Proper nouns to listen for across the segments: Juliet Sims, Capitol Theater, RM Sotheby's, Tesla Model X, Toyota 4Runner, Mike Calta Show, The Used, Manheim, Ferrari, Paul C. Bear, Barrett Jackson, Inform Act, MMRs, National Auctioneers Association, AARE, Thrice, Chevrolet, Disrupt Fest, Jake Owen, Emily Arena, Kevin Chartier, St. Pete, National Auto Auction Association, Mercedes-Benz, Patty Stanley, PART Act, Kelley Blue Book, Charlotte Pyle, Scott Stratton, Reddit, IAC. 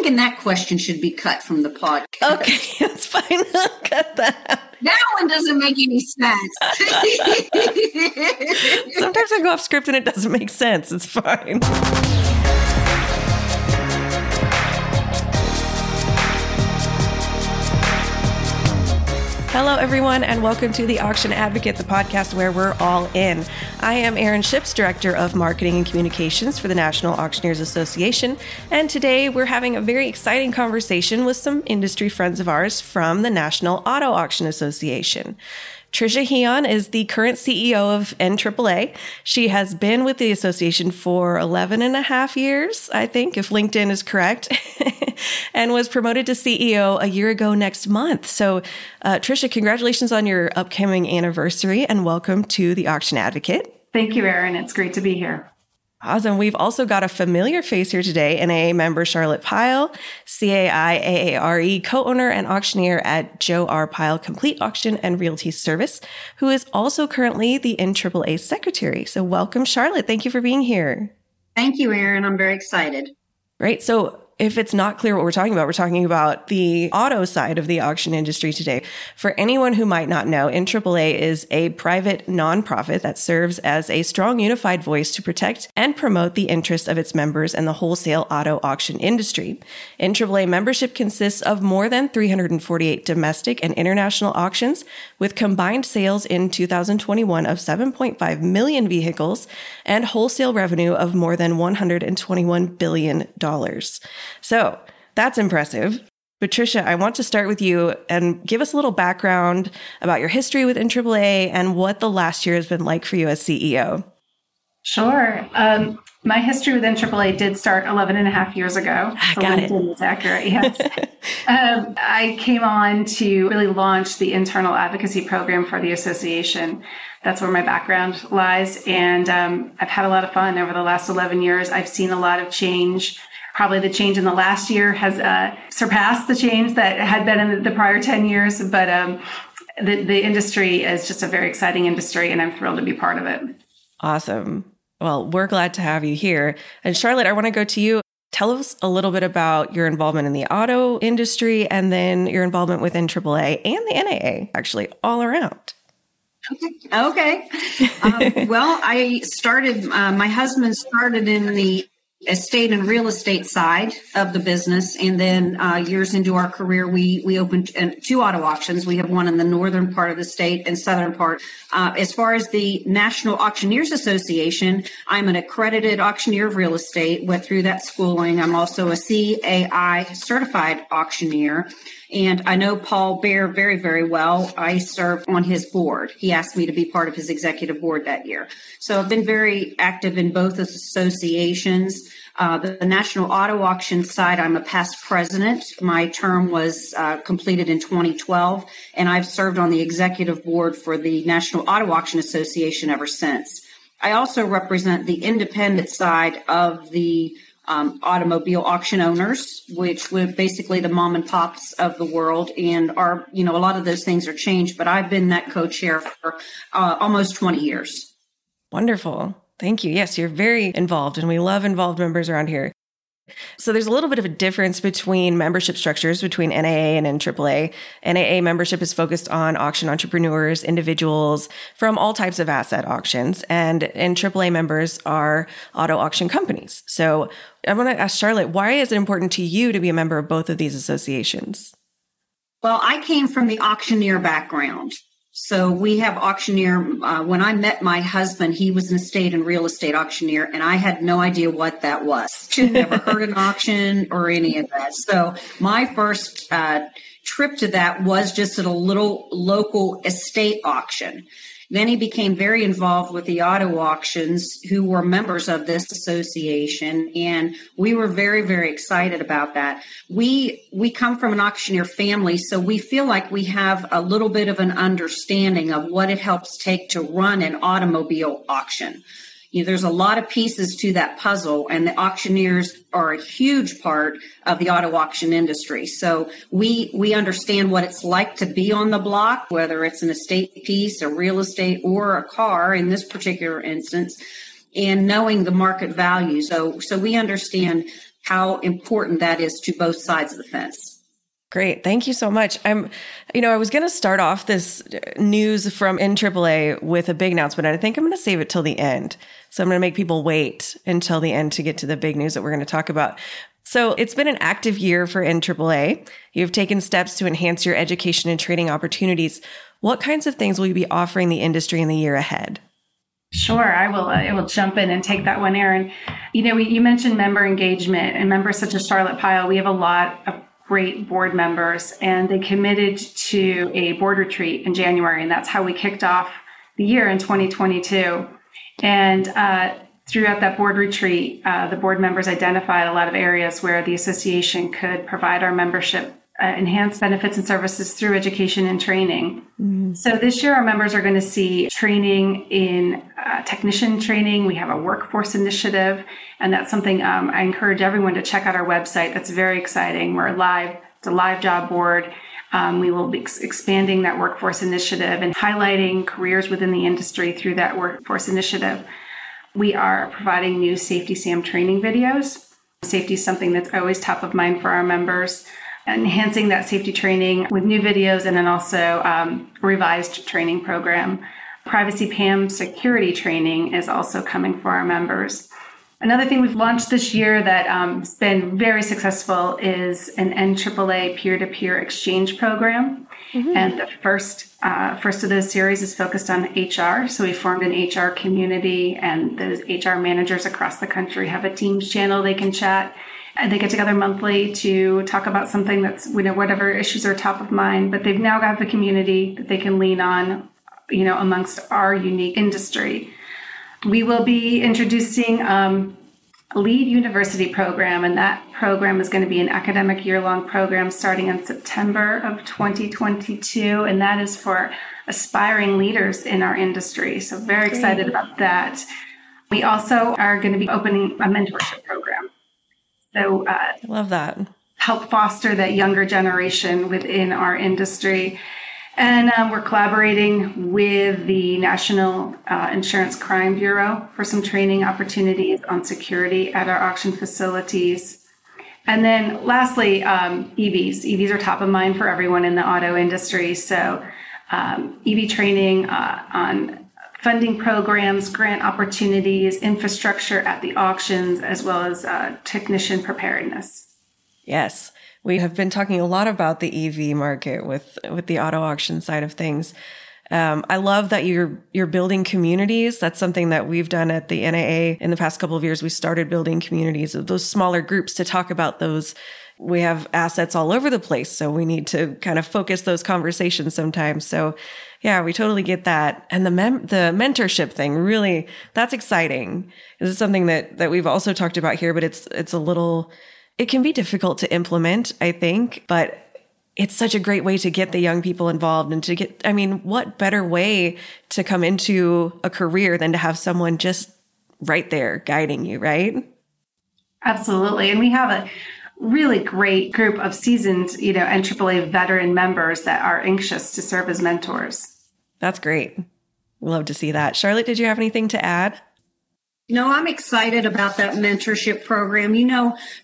thinking that question should be cut from the podcast. Okay, that's fine. I'll cut that out. That one doesn't make any sense. Sometimes I go off script and it doesn't make sense. It's fine. Hello, everyone, and welcome to The Auction Advocate, the podcast where we're all in. I am Erin Shipps, Director of Marketing and Communications for the National Auctioneers Association, and today we're having a very exciting conversation with some industry friends of ours from the National Auto Auction Association. Tricia Heon is the current CEO of NAAA. She has been with the association for 11 and a half years, I think, if LinkedIn is correct, and was promoted to CEO a year ago next month. So, Tricia, congratulations on your upcoming anniversary and welcome to The Auction Advocate. Thank you, Erin. It's great to be here. Awesome. We've also got a familiar face here today, NAA member Charlotte Pyle, CAI AARE co-owner and auctioneer at Joe R Pyle Complete Auction and Realty Service, who is also currently the NAAA secretary. So welcome, Charlotte. Thank you for being here. Thank you, Erin. I'm very excited. Great. So if it's not clear what we're talking about the auto side of the auction industry today. For anyone who might not know, NAAA is a private nonprofit that serves as a strong unified voice to protect and promote the interests of its members and the wholesale auto auction industry. NAAA membership consists of more than 348 domestic and international auctions with combined sales in 2021 of 7.5 million vehicles and wholesale revenue of more than $121 billion. So that's impressive. But Tricia, I want to start with you and give us a little background about your history with NAAA and what the last year has been like for you as CEO. Sure. My history with NAAA did start 11 and a half years ago. That's accurate, yes. I came on to really launch the internal advocacy program for the association. That's where my background lies. And I've had a lot of fun over the last 11 years. I've seen a lot of change. Probably the change in the last year has surpassed the change that had been in the prior 10 years. But the industry is just a very exciting industry, and I'm thrilled to be part of it. Awesome. Well, we're glad to have you here. And Charlotte, I want to go to you. Tell us a little bit about your involvement in the auto industry and then your involvement with NAAA and the NAA, actually, all around. Okay. Well, I started, my husband started in the estate and real estate side of the business. And then years into our career, we opened two auto auctions. We have one in the northern part of the state and southern part. As far as the National Auctioneers Association, I'm an accredited auctioneer of real estate. Went through that schooling. I'm also a CAI certified auctioneer. And I know Paul Baer very, very well. I served on his board. He asked me to be part of his executive board that year. So I've been very active in both associations. The National Auto Auction side, I'm a past president. My term was completed in 2012, and I've served on the executive board for the National Auto Auction Association ever since. I also represent the independent side of the automobile auction owners, which were basically the mom and pops of the world, and are, you know, a lot of those things are changed, but I've been that co-chair for almost 20 years. Wonderful. Thank you. Yes, you're very involved, and we love involved members around here. So there's a little bit of a difference between membership structures between NAA and NAAA. NAA membership is focused on auction entrepreneurs, individuals from all types of asset auctions, and NAAA members are auto auction companies. So I want to ask Charlotte, why is it important to you to be a member of both of these associations? Well, I came from the auctioneer background. So we have auctioneer, when I met my husband, he was an estate and real estate auctioneer, and I had no idea what that was. She'd never heard an auction or any of that. So my first trip to that was just at a little local estate auction. Then he became very involved with the auto auctions, who were members of this association, and we were very, very excited about that. We come from an auctioneer family, so we feel like we have a little bit of an understanding of what it helps take to run an automobile auction. You know, there's a lot of pieces to that puzzle, and the auctioneers are a huge part of the auto auction industry. So we understand what it's like to be on the block, whether it's an estate piece, a real estate, or a car in this particular instance, and knowing the market value. So we understand how important that is to both sides of the fence. Great. Thank you so much. I was going to start off this news from IAA with a big announcement, and I think I'm going to save it till the end. So I'm going to make people wait until the end to get to the big news that we're going to talk about. So it's been an active year for IAA. You've taken steps to enhance your education and training opportunities. What kinds of things will you be offering the industry in the year ahead? Sure, I will jump in and take that one, Erin. You mentioned member engagement, and members such as Charlotte Pyle, we have a lot of great board members, and they committed to a board retreat in January, and that's how we kicked off the year in 2022. And throughout that board retreat, the board members identified a lot of areas where the association could provide our membership enhanced benefits and services through education and training. Mm-hmm. So this year, our members are going to see training in technician training. We have a workforce initiative, and that's something I encourage everyone to check out our website. That's very exciting. We're live. It's a live job board. We will be expanding that workforce initiative and highlighting careers within the industry through that workforce initiative. We are providing new Safety SAM training videos. Safety is something that's always top of mind for our members. Enhancing that safety training with new videos and then also revised training program. Privacy PAM security training is also coming for our members. Another thing we've launched this year that has been very successful is an NAAA peer-to-peer exchange program. Mm-hmm. And the first of those series is focused on HR. So we formed an HR community, and those HR managers across the country have a Teams channel they can chat. And they get together monthly to talk about something that's, whatever issues are top of mind, but they've now got the community that they can lean on, amongst our unique industry. We will be introducing a LEAD University program, and that program is going to be an academic year-long program starting in September of 2022, and that is for aspiring leaders in our industry. So very excited about that. We also are going to be opening a mentorship program. So I love that. Help foster that younger generation within our industry. And we're collaborating with the National Insurance Crime Bureau for some training opportunities on security at our auction facilities. And then lastly, EVs. EVs are top of mind for everyone in the auto industry. So EV training on funding programs, grant opportunities, infrastructure at the auctions, as well as technician preparedness. Yes, we have been talking a lot about the EV market with the auto auction side of things. I love that you're building communities. That's something that we've done at the NAA in the past couple of years. We started building communities of those smaller groups to talk about those. We have assets all over the place, so we need to kind of focus those conversations sometimes. So yeah, we totally get that. And the mentorship thing, really, that's exciting. This is something that we've also talked about here, but it can be difficult to implement, I think, but it's such a great way to get the young people involved and what better way to come into a career than to have someone just right there guiding you, right? Absolutely. And we have a really great group of seasoned, NAAA veteran members that are anxious to serve as mentors. That's great. Love to see that. Charlotte, did you have anything to add? No, I'm excited about that mentorship program.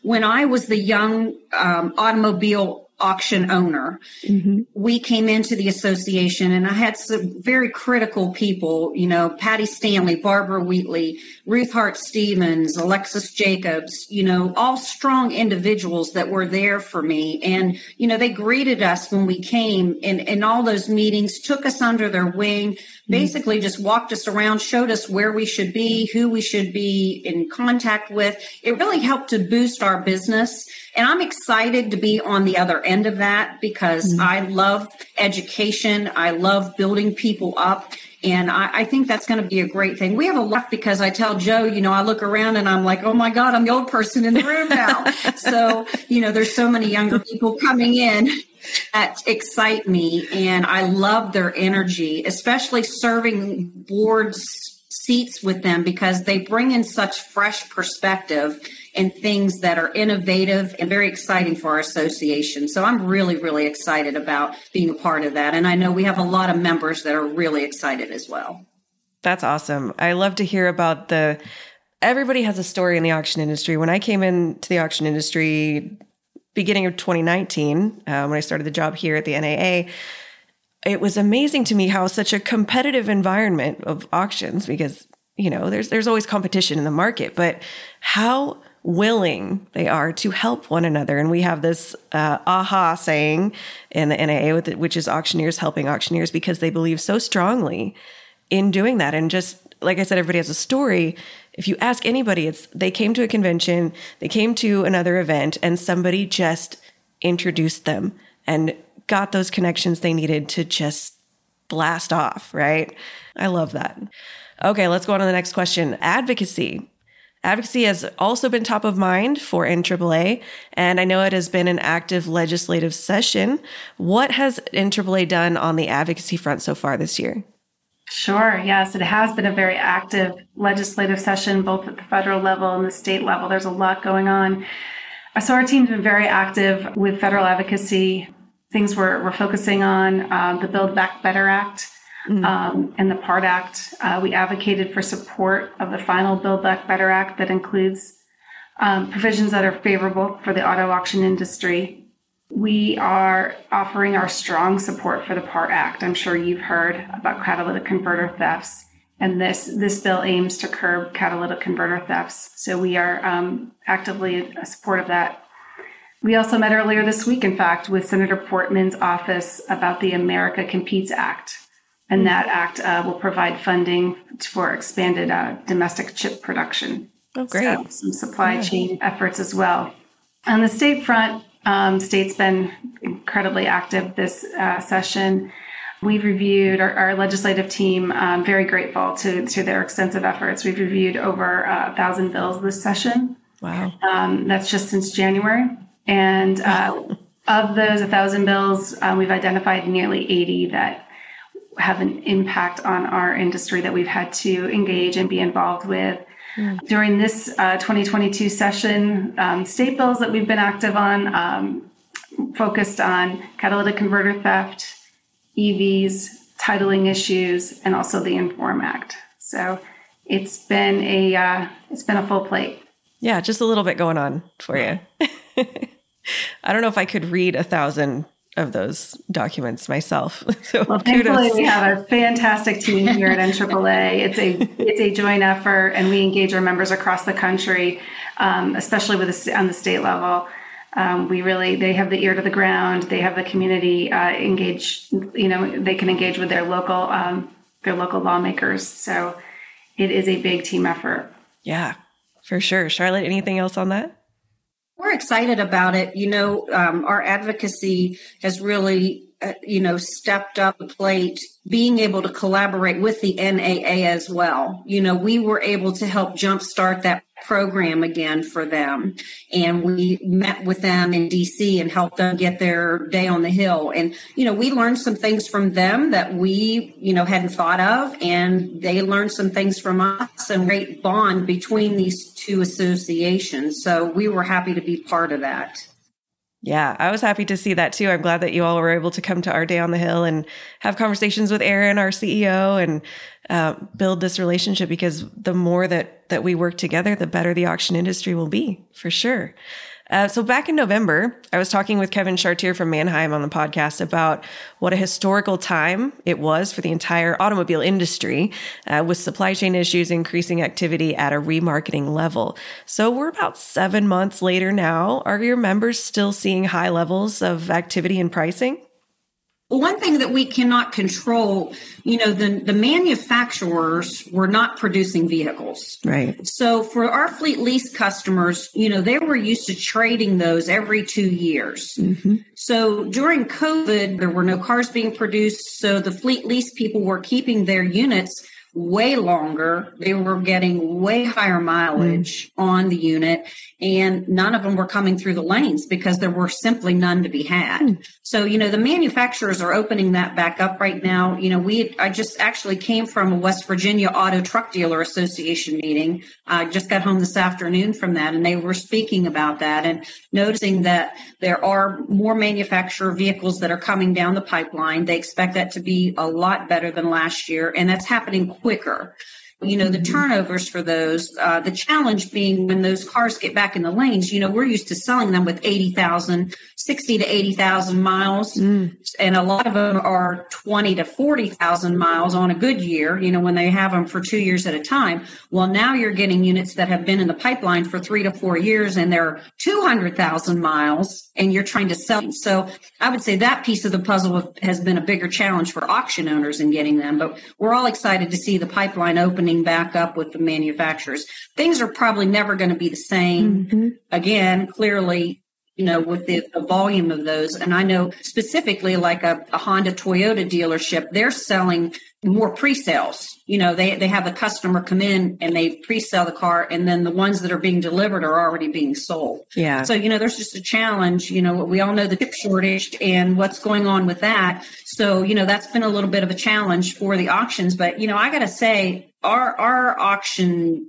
When I was the young automobile auction owner, mm-hmm. we came into the association, and I had some very critical people, Patty Stanley, Barbara Wheatley, Ruth Hart Stevens, Alexis Jacobs, all strong individuals that were there for me. And, they greeted us when we came and all those meetings, took us under their wing, basically just walked us around, showed us where we should be, who we should be in contact with. It really helped to boost our business. And I'm excited to be on the other end of that because I love education. I love building people up. And I think that's going to be a great thing. We have a lot because I tell Joe, I look around and I'm like, oh my God, I'm the old person in the room now. So, there's so many younger people coming in that excite me. And I love their energy, especially serving boards seats with them because they bring in such fresh perspective and things that are innovative and very exciting for our association. So I'm really, really excited about being a part of that. And I know we have a lot of members that are really excited as well. That's awesome. I love to hear about the everybody has a story in the auction industry. When I came into the auction industry, beginning of 2019, when I started the job here at the NAA, it was amazing to me how such a competitive environment of auctions, because, you know, there's always competition in the market, but how willing they are to help one another. And we have this aha saying in the NAA, with it, which is auctioneers helping auctioneers, because they believe so strongly in doing that. And just like I said, everybody has a story. If you ask anybody, it's they came to a convention, they came to another event, and somebody just introduced them and got those connections they needed to just blast off, right? I love that. Okay, let's go on to the next question. Advocacy. Advocacy has also been top of mind for NAAA, and I know it has been an active legislative session. What has NAAA done on the advocacy front so far this year? Sure. Yes, it has been a very active legislative session, both at the federal level and the state level. There's a lot going on. So our team's been very active with federal advocacy. Things we're focusing on, the Build Back Better Act and the PART Act. We advocated for support of the final Build Back Better Act that includes provisions that are favorable for the auto auction industry. We are offering our strong support for the PART Act. I'm sure you've heard about catalytic converter thefts, and this bill aims to curb catalytic converter thefts. So we are actively in support of that. We also met earlier this week, in fact, with Senator Portman's office about the America Competes Act. And that act will provide funding for expanded domestic chip production. Oh, great. So some supply chain efforts as well. On the state front, state's been incredibly active this session. We've reviewed, our legislative team, very grateful to their extensive efforts. We've reviewed over 1,000 bills this session. Wow. That's just since January. And of those 1,000 bills, we've identified nearly 80 that have an impact on our industry that we've had to engage and be involved with. During this 2022 session, state bills that we've been active on focused on catalytic converter theft, EVs, titling issues, and also the Inform Act. So it's been a full plate. Yeah, just a little bit going on for you. I don't know if I could read 1,000 of those documents myself. So well, thankfully, we have a fantastic team here at NAAA. It's a joint effort, and we engage our members across the country, especially on the state level. They have the ear to the ground. They have the community engaged. You know, they can engage with their local lawmakers. So it is a big team effort. Yeah, for sure. Charlotte, anything else on that? We're excited about it. You know, our advocacy has really, stepped up the plate, being able to collaborate with the NAA as well. You know, we were able to help jumpstart that program again for them. And we met with them in DC and helped them get their day on the hill. And, we learned some things from them that we, hadn't thought of, and they learned some things from us, and great bond between these two associations. So we were happy to be part of that. Yeah, I was happy to see that too. I'm glad that you all were able to come to our day on the hill and have conversations with Erin, our CEO, and build this relationship, because the more that we work together, the better the auction industry will be, for sure. So back in November, I was talking with Kevin Chartier from Manheim on the podcast about what a historical time it was for the entire automobile industry, with supply chain issues increasing activity at a remarketing level. So we're about 7 months later now. Are your members still seeing high levels of activity and pricing? One thing that we cannot control, the manufacturers were not producing vehicles. Right. So for our fleet lease customers, they were used to trading those every 2 years. Mm-hmm. So during COVID, there were no cars being produced. So the fleet lease people were keeping their units way longer. They were getting way higher mileage on the unit, and none of them were coming through the lanes because there were simply none to be had. So, the manufacturers are opening that back up right now. I just actually came from a West Virginia Auto Truck Dealer Association meeting. I just got home this afternoon from that, and they were speaking about that and noticing that there are more manufacturer vehicles that are coming down the pipeline. They expect that to be a lot better than last year, and that's happening quicker. you know, the turnovers for those, the challenge being when those cars get back in the lanes, you know, we're used to selling them with 60 to 80,000 miles. And a lot of them are 20 to 40,000 miles on a good year, you know, when they have them for 2 years at a time. Well, now you're getting units that have been in the pipeline for 3 to 4 years and they're 200,000 miles and you're trying to sell them. So I would say that piece of the puzzle has been a bigger challenge for auction owners in getting them, but we're all excited to see the pipeline opening back up with the manufacturers. Things are probably never going to be the same again, clearly, you know, with the volume of those. And I know specifically like a Honda Toyota dealership, they're selling more pre-sales. You know, they have the customer come in and they pre-sell the car, and then the ones that are being delivered are already being sold. Yeah. So, you know, there's just a challenge. You know, we all know the chip shortage and what's going on with that. So, you know, that's been a little bit of a challenge for the auctions. But, you know, I got to say our auction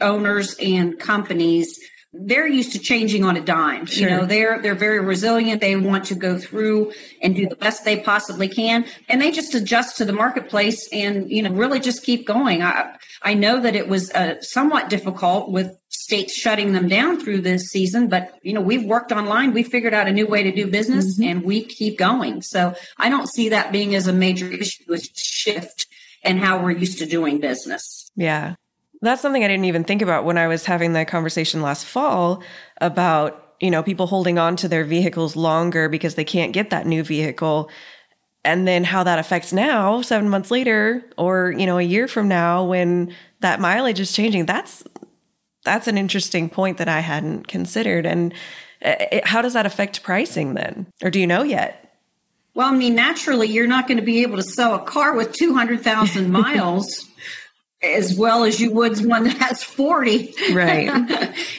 owners and companies, they're used to changing on a dime. Sure. You know, they're very resilient. They want to go through and do the best they possibly can. And they just adjust to the marketplace and, you know, really just keep going. I know that it was somewhat difficult with states shutting them down through this season, but, you know, we've worked online. We figured out a new way to do business and we keep going. So I don't see that being as a major issue, a shift in how we're used to doing business. Yeah. That's something I didn't even think about when I was having the conversation last fall about, you know, people holding on to their vehicles longer because they can't get that new vehicle. And then how that affects now, 7 months later, or, you know, a year from now when that mileage is changing. That's an interesting point that I hadn't considered. And how does that affect pricing then? Or do you know yet? Well, I mean, naturally, you're not going to be able to sell a car with 200,000 miles as well as you would one that has 40. Right.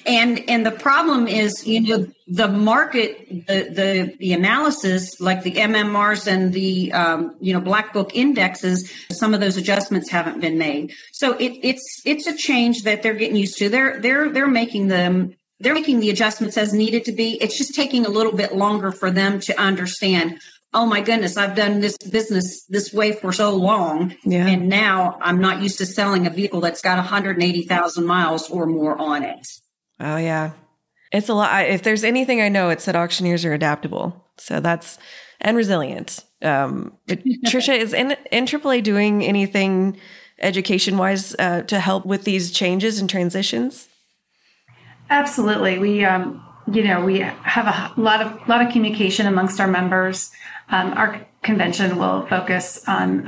And the problem is, you know, the market, the analysis, like the MMRs and the, you know, Black Book indexes, some of those adjustments haven't been made. So it's a change that they're getting used to. They're making them. They're making the adjustments as needed to be. It's just taking a little bit longer for them to understand, oh my goodness, I've done this business this way for so long. Yeah. And now I'm not used to selling a vehicle that's got 180,000 miles or more on it. Oh yeah. It's a lot. If there's anything I know, it's that auctioneers are adaptable. So that's, and resilient. Tricia, is Interplay doing anything education-wise to help with these changes and transitions? Absolutely. We have a lot of communication amongst our members. Our convention will focus on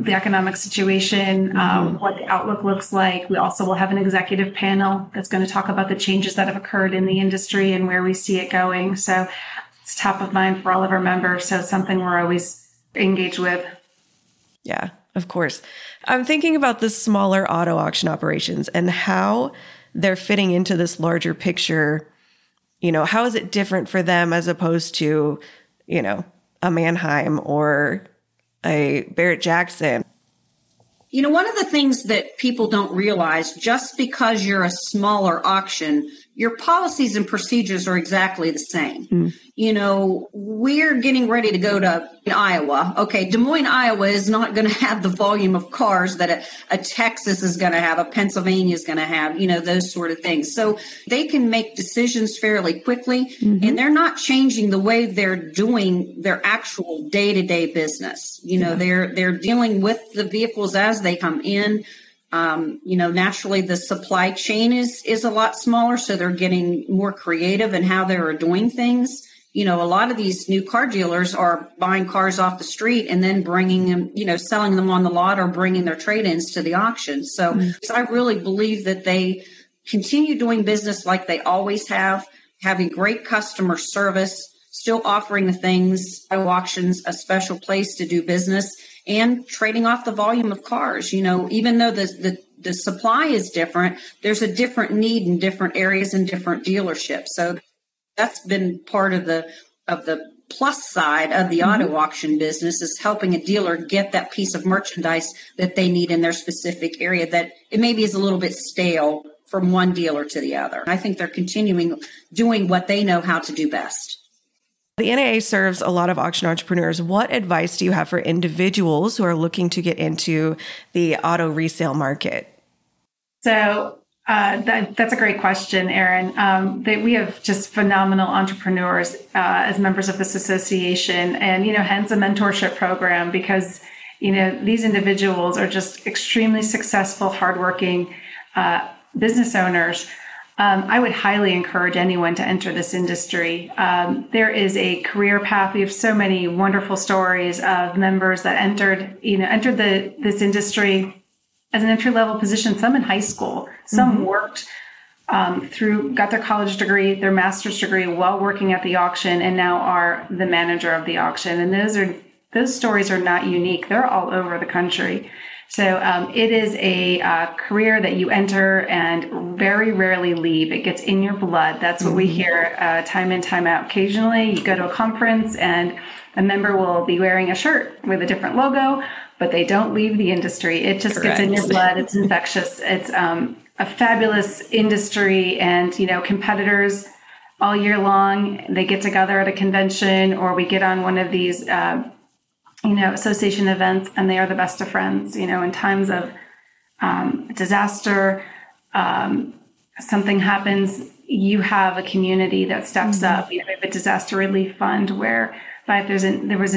the economic situation, what the outlook looks like. We also will have an executive panel that's going to talk about the changes that have occurred in the industry and where we see it going. So it's top of mind for all of our members. So it's something we're always engaged with. Yeah, of course. I'm thinking about the smaller auto auction operations and how they're fitting into this larger picture. You know, how is it different for them as opposed to, you know, a Manheim or a Barrett Jackson? You know, one of the things that people don't realize, just because you're a smaller auction, your policies and procedures are exactly the same. You know, we're getting ready to go to Iowa. Okay, Des Moines, Iowa is not going to have the volume of cars that a Texas is going to have, a Pennsylvania is going to have, you know, those sort of things. So they can make decisions fairly quickly, and they're not changing the way they're doing their actual day-to-day business. You know, they're dealing with the vehicles as they come in. You know, naturally the supply chain is a lot smaller, so they're getting more creative in how they're doing things. You know, a lot of these new car dealers are buying cars off the street and then bringing them, you know, selling them on the lot or bringing their trade-ins to the auction. So, so I really believe that they continue doing business like they always have, having great customer service, still offering the things, auctions, a special place to do business, and trading off the volume of cars. You know, even though the supply is different, there's a different need in different areas and different dealerships. So that's been part of the plus side of the auto auction business, is helping a dealer get that piece of merchandise that they need in their specific area that it maybe is a little bit stale from one dealer to the other. I think they're continuing doing what they know how to do best. The NAA serves a lot of auction entrepreneurs. What advice do you have for individuals who are looking to get into the auto resale market? So that's a great question, Erin. We have just phenomenal entrepreneurs as members of this association, and hence a mentorship program, because these individuals are just extremely successful, hardworking business owners. I would highly encourage anyone to enter this industry. There is a career path. We have so many wonderful stories of members that entered this industry as an entry-level position, some in high school, some worked got their college degree, their master's degree while working at the auction, and now are the manager of the auction. And those stories are not unique. They're all over the country. So it is a career that you enter and very rarely leave. It gets in your blood. That's what we hear time in, time out. Occasionally, you go to a conference and a member will be wearing a shirt with a different logo, but they don't leave the industry. It just gets in your blood. It's infectious. It's a fabulous industry, and competitors all year long. They get together at a convention, or we get on one of these association events, and they are the best of friends, in times of disaster, something happens, you have a community that steps up. We have a disaster relief fund whereby there was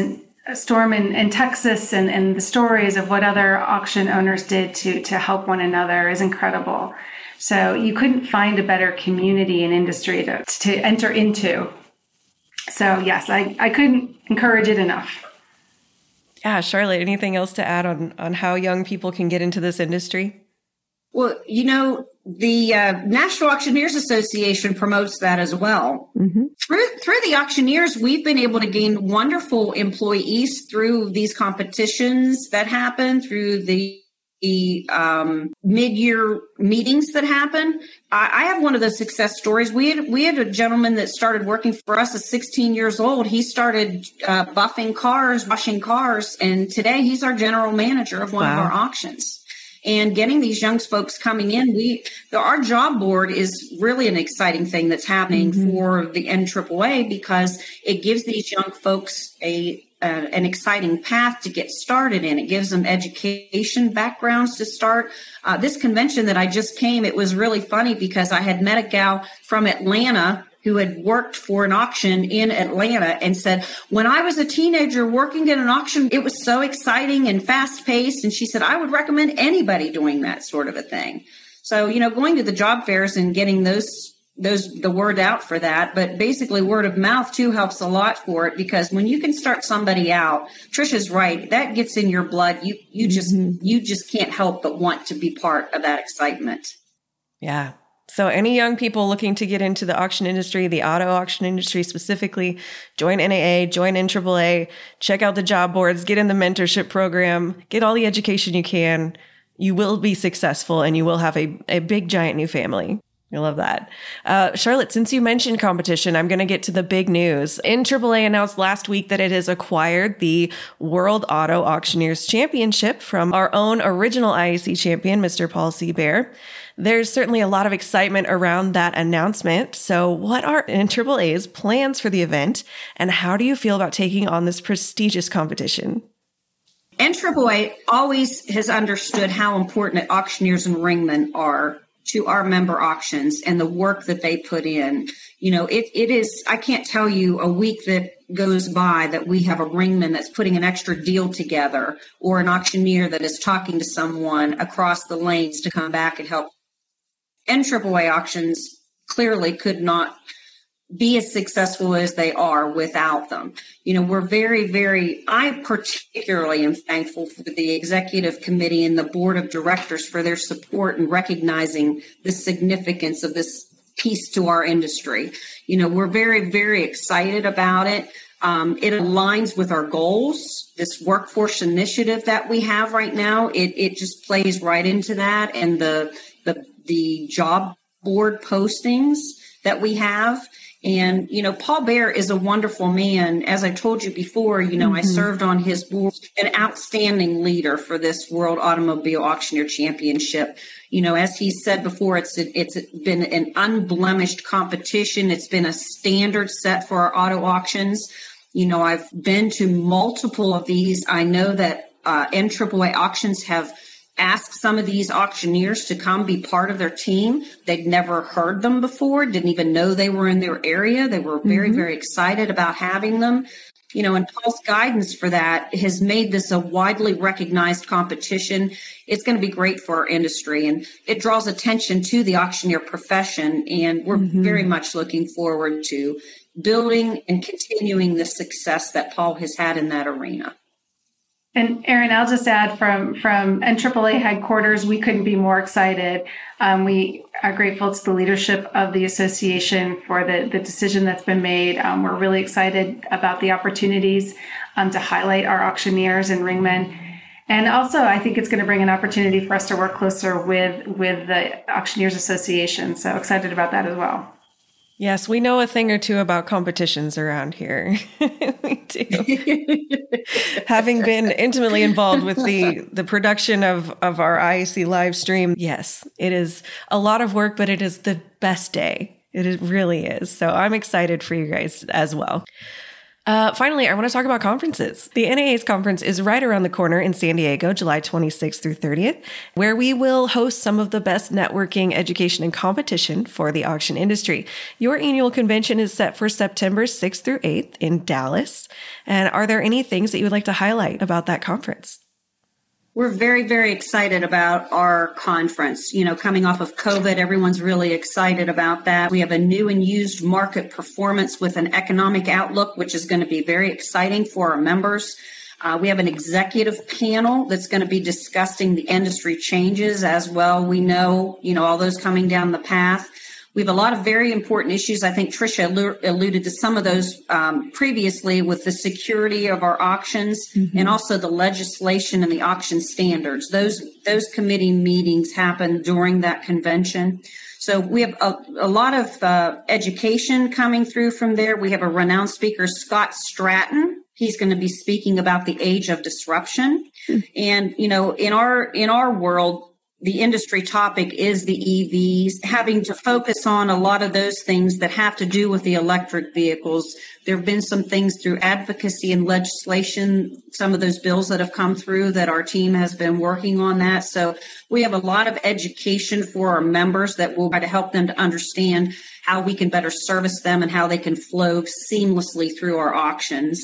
a storm in Texas, and the stories of what other auction owners did to help one another is incredible. So you couldn't find a better community and industry to enter into. So yes, I couldn't encourage it enough. Yeah, Charlotte, anything else to add on how young people can get into this industry? Well, the National Auctioneers Association promotes that as well. Mm-hmm. Through the auctioneers, we've been able to gain wonderful employees through these competitions that happen, through the mid-year meetings that happen. I have one of those success stories. We had a gentleman that started working for us at 16 years old. He started buffing cars, washing cars, and today he's our general manager of one of our auctions. And getting these young folks coming in, our job board is really an exciting thing that's happening for the NAAA, because it gives these young folks an exciting path to get started in. It gives them education backgrounds to start. This convention that I just came, it was really funny because I had met a gal from Atlanta who had worked for an auction in Atlanta and said, when I was a teenager working at an auction, it was so exciting and fast paced. And she said, I would recommend anybody doing that sort of a thing. So, going to the job fairs and getting those the word out for that, but basically word of mouth too helps a lot for it, because when you can start somebody out, Tricia's right, that gets in your blood. You just can't help but want to be part of that excitement. Yeah. So any young people looking to get into the auction industry, the auto auction industry specifically, join NAA, join NAAA, check out the job boards, get in the mentorship program, get all the education you can. You will be successful, and you will have a big, giant new family. I love that. Charlotte, since you mentioned competition, I'm going to get to the big news. NAAA announced last week that it has acquired the World Auto Auctioneers Championship from our own original IAC champion, Mr. Paul C. Bear. There's certainly a lot of excitement around that announcement. So what are NAAA's plans for the event, and how do you feel about taking on this prestigious competition? NAAA always has understood how important auctioneers and ringmen are to our member auctions and the work that they put in. It is, I can't tell you a week that goes by that we have a ringman that's putting an extra deal together, or an auctioneer that is talking to someone across the lanes to come back and help. NAAA auctions clearly could not be as successful as they are without them. We're very, very, I particularly am thankful for the executive committee and the board of directors for their support in recognizing the significance of this piece to our industry. We're very, very excited about it. It aligns with our goals. This workforce initiative that we have right now, it just plays right into that, and the job board postings that we have. And, you know, Paul Baer is a wonderful man. As I told you before, you know, I served on his board, an outstanding leader for this World Automobile Auctioneer Championship. You know, as he said before, it's been an unblemished competition. It's been a standard set for our auto auctions. You know, I've been to multiple of these. I know that NAAA auctions have asked some of these auctioneers to come be part of their team. They'd never heard them before, didn't even know they were in their area. They were very, very excited about having them. You know, and Paul's guidance for that has made this a widely recognized competition. It's going to be great for our industry, and it draws attention to the auctioneer profession. And we're very much looking forward to building and continuing the success that Paul has had in that arena. And Erin, I'll just add from NAAA headquarters, we couldn't be more excited. We are grateful to the leadership of the association for the decision that's been made. We're really excited about the opportunities to highlight our auctioneers and ringmen. And also, I think it's going to bring an opportunity for us to work closer with the Auctioneers Association. So excited about that as well. Yes, we know a thing or two about competitions around here. We do. Having been intimately involved with the production of our IAC live stream, yes, it is a lot of work, but it is the best day. It really is. So I'm excited for you guys as well. Finally, I want to talk about conferences. The NAA's conference is right around the corner in San Diego, July 26th through 30th, where we will host some of the best networking, education, and competition for the auction industry. Your annual convention is set for September 6th through 8th in Dallas. And are there any things that you would like to highlight about that conference? We're very, very excited about our conference. You know, coming off of COVID, everyone's really excited about that. We have a new and used market performance with an economic outlook, which is going to be very exciting for our members. We have an executive panel that's going to be discussing the industry changes as well. We know, you know, all those coming down the path. We have a lot of very important issues. I think Tricia alluded to some of those previously with the security of our auctions and also the legislation and the auction standards. Those committee meetings happen during that convention. So we have a lot of education coming through from there. We have a renowned speaker, Scott Stratton. He's going to be speaking about the age of disruption. And, you know, in our world, the industry topic is the EVs, having to focus on a lot of those things that have to do with the electric vehicles. There have been some things through advocacy and legislation, some of those bills that have come through that our team has been working on that. So we have a lot of education for our members that will try to help them to understand how we can better service them and how they can flow seamlessly through our auctions.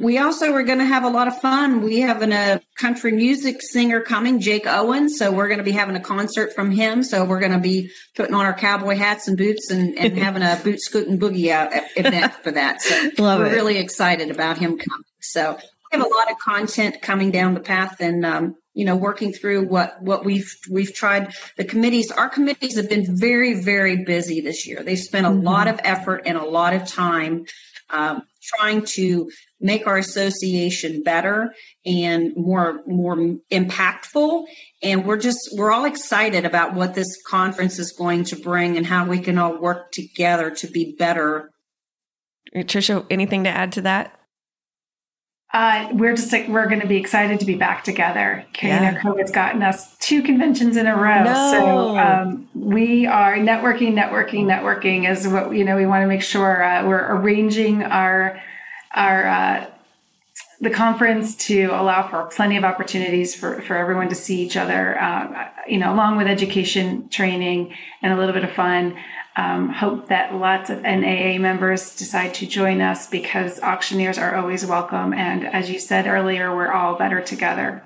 We also are going to have a lot of fun. We have a country music singer coming, Jake Owen. So we're going to be having a concert from him. So we're going to be putting on our cowboy hats and boots and having a boot scoot and boogie out event for that. So we're really excited about him coming. So we have a lot of content coming down the path and, you know, working through what we've tried. The committees, our committees have been very, very busy this year. They've spent a lot of effort and a lot of time trying to make our association better and more impactful. And we're all excited about what this conference is going to bring and how we can all work together to be better. Tricia, anything to add to that? We're going to be excited to be back together. Yeah. COVID's gotten us 2 conventions in a row. No. So we are networking is what, you know, we want to make sure we're arranging the conference to allow for plenty of opportunities for everyone to see each other, you know, along with education, training, and a little bit of fun. Hope that lots of NAA members decide to join us because auctioneers are always welcome. And as you said earlier, we're all better together.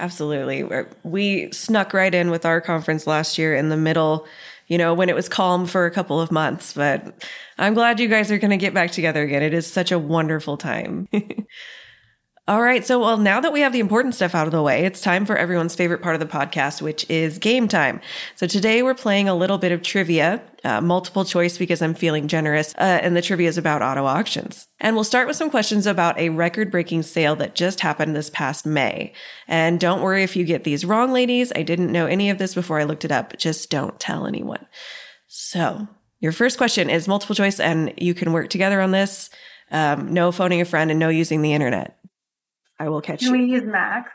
Absolutely. We snuck right in with our conference last year in the middle, you know, when it was calm for a couple of months. But I'm glad you guys are going to get back together again. It is such a wonderful time. All right. So, well, now that we have the important stuff out of the way, it's time for everyone's favorite part of the podcast, which is game time. So today we're playing a little bit of trivia, multiple choice because I'm feeling generous, and the trivia is about auto auctions. And we'll start with some questions about a record-breaking sale that just happened this past May. And don't worry if you get these wrong, ladies. I didn't know any of this before I looked it up. Just don't tell anyone. So Your first question is multiple choice, and you can work together on this. No phoning a friend and no using the internet. I will catch you. Can we use Max?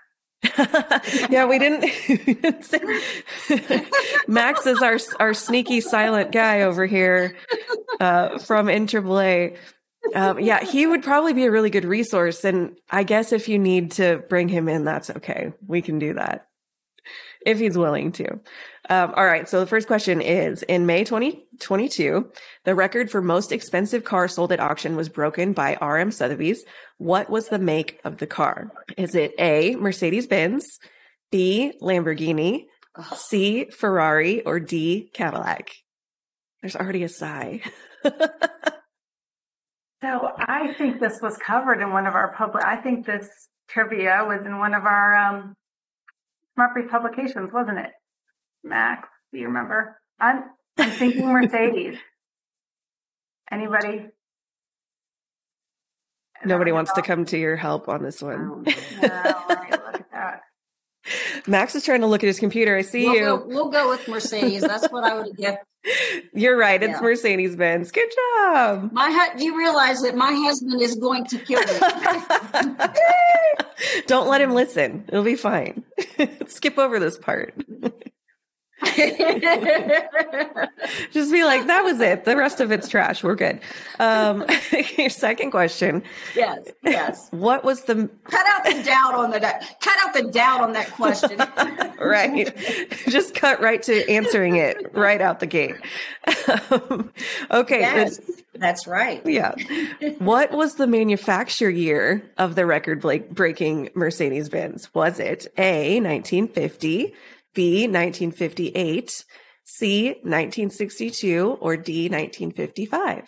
Yeah, we didn't say. Max is our sneaky silent guy over here from Interplay. Yeah, he would probably be a really good resource. And I guess if you need to bring him in, that's okay. We can do that if he's willing to. All right. So the first question is, in May 2022, the record for most expensive car sold at auction was broken by RM Sotheby's. What was the make of the car? Is it A, Mercedes-Benz, B, Lamborghini, C, Ferrari, or D, Cadillac? There's already a sigh. So I think this was covered in one of our I think this trivia was in one of our Smart Brief publications, wasn't it? Max, do you remember? I'm thinking Mercedes. Anybody? Nobody wants to come to your help on this one. No, right, look at that. Max is trying to look at his computer. I see We'll go with Mercedes. That's what I would get. You're right. It's Mercedes-Benz. Good job. Do you realize that my husband is going to kill me? Don't let him listen. It'll be fine. Skip over this part. Just be like, that was it. The rest of it's trash. We're good. Your second question. Yes. What was the cut out the doubt on that question? Right. Just cut right to answering it right out the gate. Okay. Yes, that's right. Yeah. What was the manufacture year of the record-breaking Mercedes-Benz? Was it A, 1950? B, 1958, C, 1962, or D, 1955?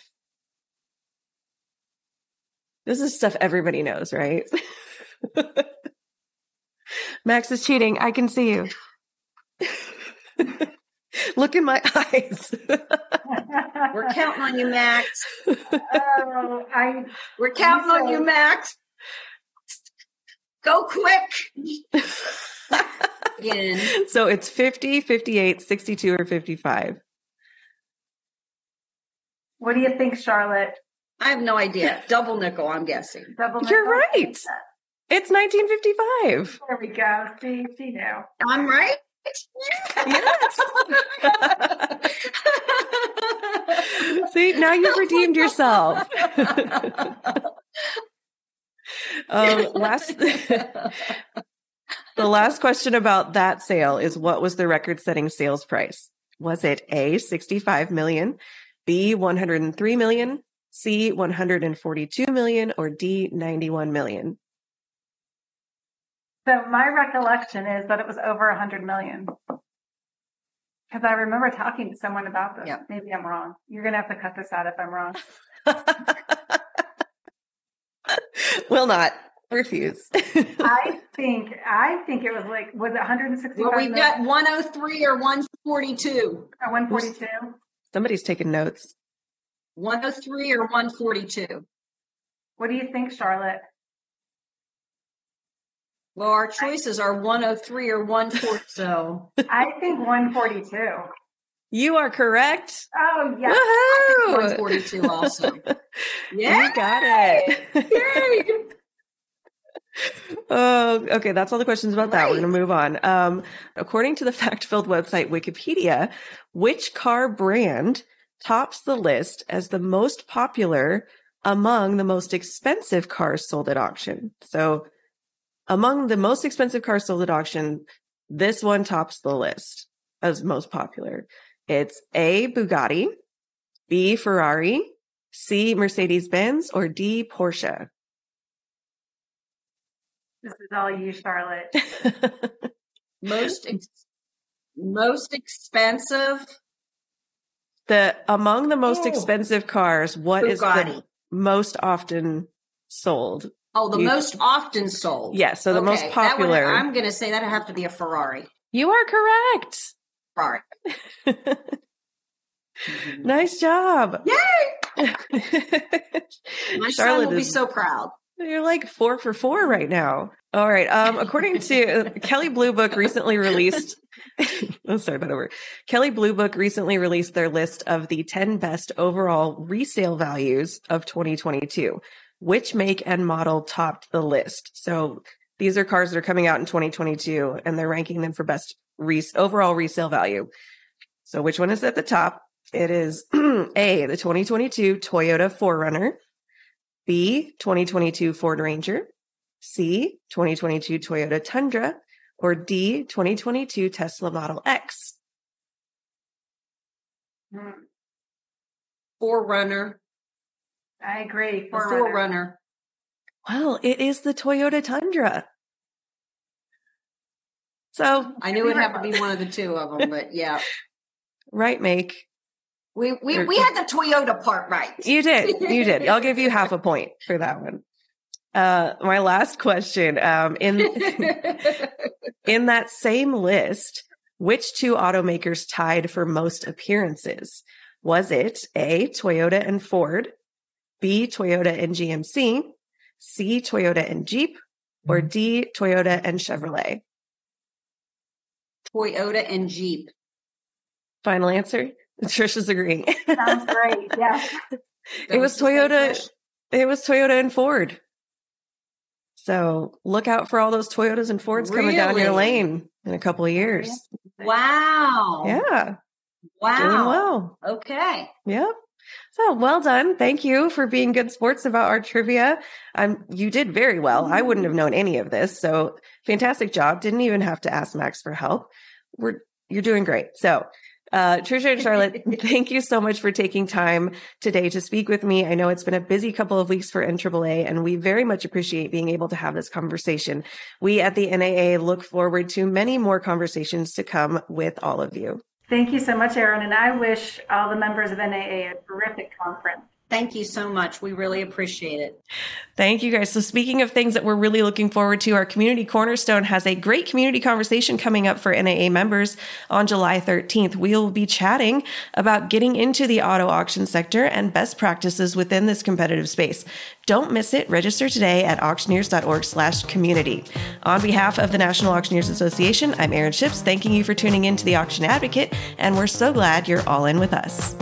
This is stuff everybody knows, right? Max is cheating. I can see you. Look in my eyes. We're counting on you, Max. We're counting on you, Max. Go quick. Again. So it's 50, 58, 62, or 55. What do you think, Charlotte? I have no idea. Double nickel, I'm guessing. Double nickel. You're right. It's 1955. There we go. See now. I'm right. Yes. See, now you've redeemed yourself. The last question about that sale is, what was the record-setting sales price? Was it A, $65 million, B, $103 million, C, $142 million, or D, $91 million? So my recollection is that it was over $100 million. Because I remember talking to someone about this. Yeah. Maybe I'm wrong. You're going to have to cut this out if I'm wrong. Will not. Refuse. I think it was like, was it 160? Well, we got 103 or 142. 142. Somebody's taking notes. 103 or 142. What do you think, Charlotte? Well, our choices are 103 or 140. So I think 142. You are correct. Oh, yeah. Woohoo! I think 142 also. Yeah. You got it. Yay! Oh, okay. That's all the questions about that. We're going to move on. According to the fact-filled website Wikipedia, which car brand tops the list as the most popular among the most expensive cars sold at auction? So among the most expensive cars sold at auction, this one tops the list as most popular. It's A, Bugatti, B, Ferrari, C, Mercedes-Benz, or D, Porsche. This is all you, Charlotte. Most expensive. Among the most expensive cars, what Bugatti. Is the most often sold? Oh, the most often sold. Yeah, so the most popular. I'm going to say that'd have to be a Ferrari. You are correct. Ferrari. Nice job. Yay! My son will be so proud. You're like 4 for 4 right now. All right. According to Kelley Blue Book recently released, let's start that over. Kelley Blue Book recently released their list of the 10 best overall resale values of 2022. Which make and model topped the list? So these are cars that are coming out in 2022, and they're ranking them for best overall resale value. So which one is at the top? It is A, the 2022 Toyota 4Runner, B, 2022 Ford Ranger, C, 2022 Toyota Tundra, or D, 2022 Tesla Model X. 4Runner. I agree. 4Runner. Well, it is the Toyota Tundra. So I knew it had to be one of the two of them, but yeah. Right, make. We had the Toyota part right. You did. You did. I'll give you half a point for that one. My last question, in that same list, which two automakers tied for most appearances? Was it A, Toyota and Ford, B, Toyota and GMC, C, Toyota and Jeep, or D, Toyota and Chevrolet? Toyota and Jeep. Final answer? Tricia's agreeing. Sounds great. Yeah. It was Toyota and Ford. So look out for all those Toyotas and Fords coming down your lane in a couple of years. Wow. Yeah. Wow. Doing well. Okay. Yep. So well done. Thank you for being good sports about our trivia. You did very well. Mm-hmm. I wouldn't have known any of this. So fantastic job. Didn't even have to ask Max for help. You're doing great. So Tricia and Charlotte, thank you so much for taking time today to speak with me. I know it's been a busy couple of weeks for NAAA, and we very much appreciate being able to have this conversation. We at the NAA look forward to many more conversations to come with all of you. Thank you so much, Erin, and I wish all the members of NAA a terrific conference. Thank you so much. We really appreciate it. Thank you, guys. So speaking of things that we're really looking forward to, our Community Cornerstone has a great community conversation coming up for NAA members on July 13th. We'll be chatting about getting into the auto auction sector and best practices within this competitive space. Don't miss it. Register today at auctioneers.org/community. On behalf of the National Auctioneers Association, I'm Erin Shipps, thanking you for tuning in to the Auction Advocate, and we're so glad you're all in with us.